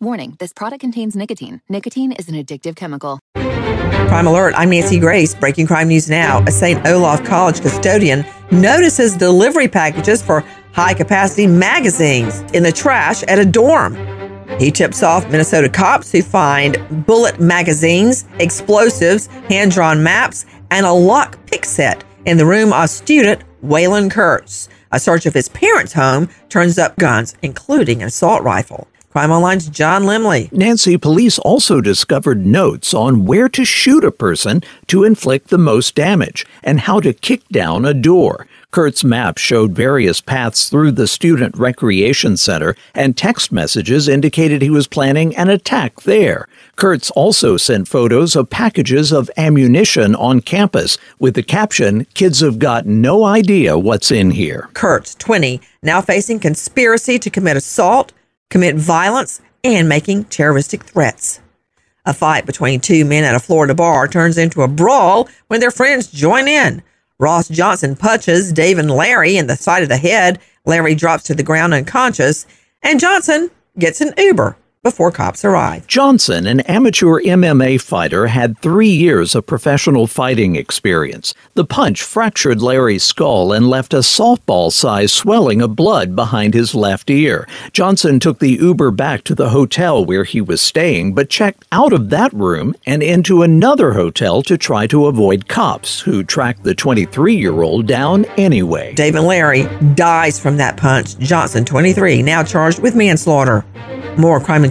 Warning, this product contains nicotine. Nicotine is an addictive chemical. Crime Alert, I'm Nancy Grace. Breaking crime news now. A St. Olaf College custodian notices delivery packages for high-capacity magazines in the trash at a dorm. He tips off Minnesota cops who find bullet magazines, explosives, hand-drawn maps, and a lock pick set in the room of student Waylon Kurtz. A search of his parents' home turns up guns, including an assault rifle. Crime Online's John Limley. Nancy, police also discovered notes on where to shoot a person to inflict the most damage and how to kick down a door. Kurtz's map showed various paths through the student recreation center, and text messages indicated he was planning an attack there. Kurtz also sent photos of packages of ammunition on campus with the caption, "Kids have got no idea what's in here." Kurtz, 20, now facing conspiracy to commit assault, commit violence, and making terroristic threats. A fight between two men at a Florida bar turns into a brawl when their friends join in. Ross Johnson punches Dave and Larry in the side of the head. Larry drops to the ground unconscious, and Johnson gets an Uber before cops arrive. Johnson, an amateur MMA fighter, had 3 years of professional fighting experience. The punch fractured Larry's skull and left a softball-sized swelling of blood behind his left ear. Johnson took the Uber back to the hotel where he was staying, but checked out of that room and into another hotel to try to avoid cops, who tracked the 23-year-old down anyway. Dave and Larry dies from that punch. Johnson, 23, now charged with manslaughter. More crime and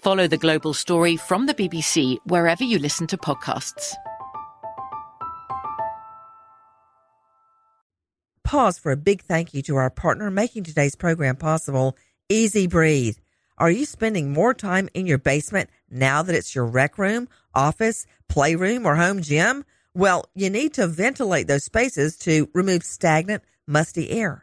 Follow The Global Story from the BBC wherever you listen to podcasts. Pause for a big thank you to our partner making today's program possible, Easy Breathe. Are you spending more time in your basement now that it's your rec room, office, playroom, or home gym? Well, you need to ventilate those spaces to remove stagnant, musty air.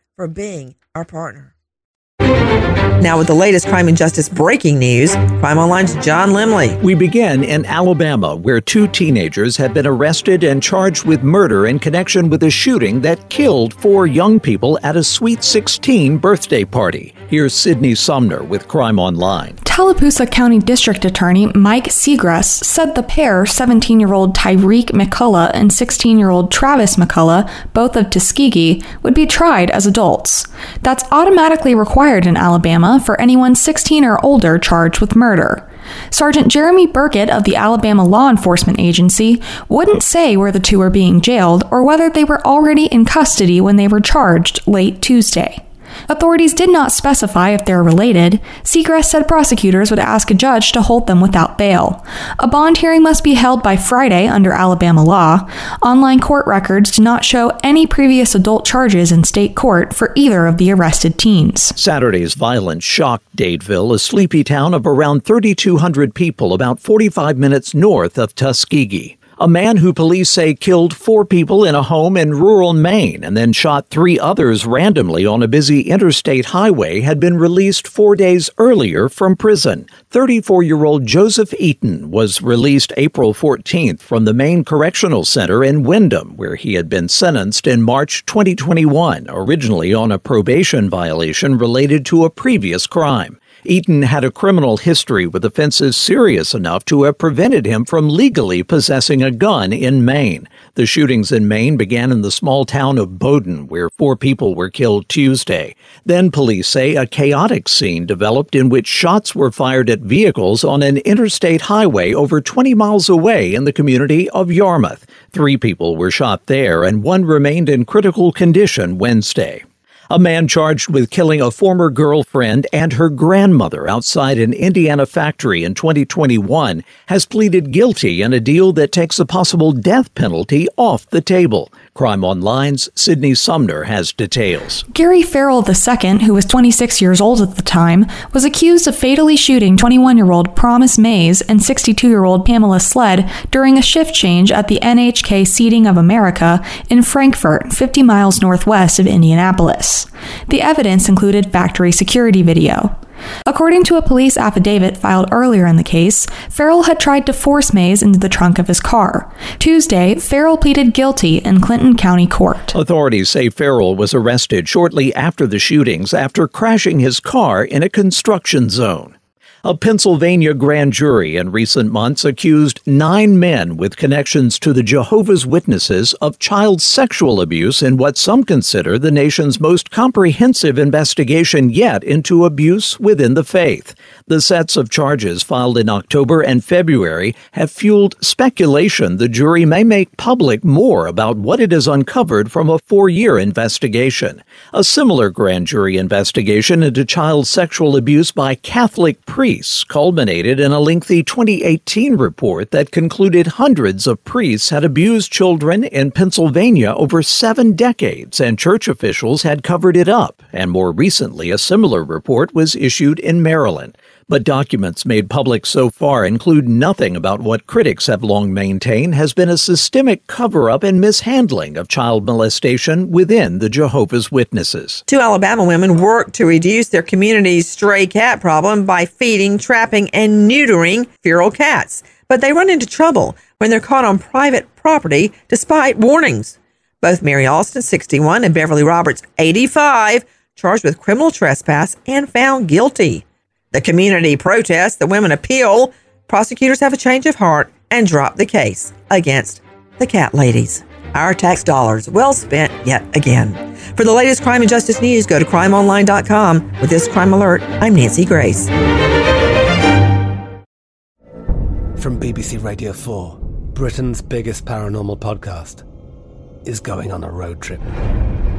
for being our partner. Now with the latest crime and justice breaking news, Crime Online's John Limley. We begin in Alabama, where two teenagers have been arrested and charged with murder in connection with a shooting that killed four young people at a Sweet 16 birthday party. Here's Sidney Sumner with Crime Online. Tallapoosa County District Attorney Mike Seagrass said the pair, 17-year-old Tyreek McCullough and 16-year-old Travis McCullough, both of Tuskegee, would be tried as adults. That's automatically required in Alabama for anyone 16 or older charged with murder. Sergeant Jeremy Burkett of the Alabama Law Enforcement Agency wouldn't say where the two were being jailed or whether they were already in custody when they were charged late Tuesday. Authorities did not specify if they're related. Seagrass said prosecutors would ask a judge to hold them without bail. A bond hearing must be held by Friday under Alabama law. Online court records do not show any previous adult charges in state court for either of the arrested teens. Saturday's violence shocked Dadeville, a sleepy town of around 3,200 people about 45 minutes north of Tuskegee. a man who police say killed four people in a home in rural Maine and then shot three others randomly on a busy interstate highway had been released 4 days earlier from prison. 34-year-old Joseph Eaton was released April 14th from the Maine Correctional Center in Windham, where he had been sentenced in March 2021, originally on a probation violation related to a previous crime. Eaton had a criminal history with offenses serious enough to have prevented him from legally possessing a gun in Maine. The shootings in Maine began in the small town of Bowdoin, where four people were killed Tuesday. Then police say a chaotic scene developed in which shots were fired at vehicles on an interstate highway over 20 miles away in the community of Yarmouth. Three people were shot there, and one remained in critical condition Wednesday. A man charged with killing a former girlfriend and her grandmother outside an Indiana factory in 2021 has pleaded guilty in a deal that takes a possible death penalty off the table. Crime Online's Sidney Sumner has details. Gary Farrell II, who was 26 years old at the time, was accused of fatally shooting 21-year-old Promise Mays and 62-year-old Pamela Sled during a shift change at the NHK Seating of America in Frankfurt, 50 miles northwest of Indianapolis. The evidence included factory security video. According to a police affidavit filed earlier in the case, Farrell had tried to force Mays into the trunk of his car. Tuesday, Farrell pleaded guilty in Clinton County Court. Authorities say Farrell was arrested shortly after the shootings after crashing his car in a construction zone. A Pennsylvania grand jury in recent months accused 9 men with connections to the Jehovah's Witnesses of child sexual abuse in what some consider the nation's most comprehensive investigation yet into abuse within the faith. The sets of charges filed in October and February have fueled speculation the jury may make public more about what it has uncovered from a 4-year investigation. A similar grand jury investigation into child sexual abuse by Catholic priests culminated in a lengthy 2018 report that concluded hundreds of priests had abused children in Pennsylvania over 7 decades, and church officials had covered it up. And more recently, a similar report was issued in Maryland. But documents made public so far include nothing about what critics have long maintained has been a systemic cover-up and mishandling of child molestation within the Jehovah's Witnesses. 2 Alabama women worked to reduce their community's stray cat problem by feeding, trapping, and neutering feral cats. But they run into trouble when they're caught on private property despite warnings. Both Mary Alston, 61, and Beverly Roberts, 85, charged with criminal trespass and found guilty. The community protests, the women appeal, prosecutors have a change of heart and drop the case against the cat ladies. Our tax dollars well spent yet again. For the latest crime and justice news, go to crimeonline.com. With this Crime Alert, I'm Nancy Grace. From BBC Radio 4, Britain's biggest paranormal podcast is going on a road trip.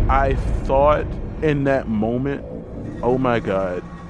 I thought in that moment, oh my God,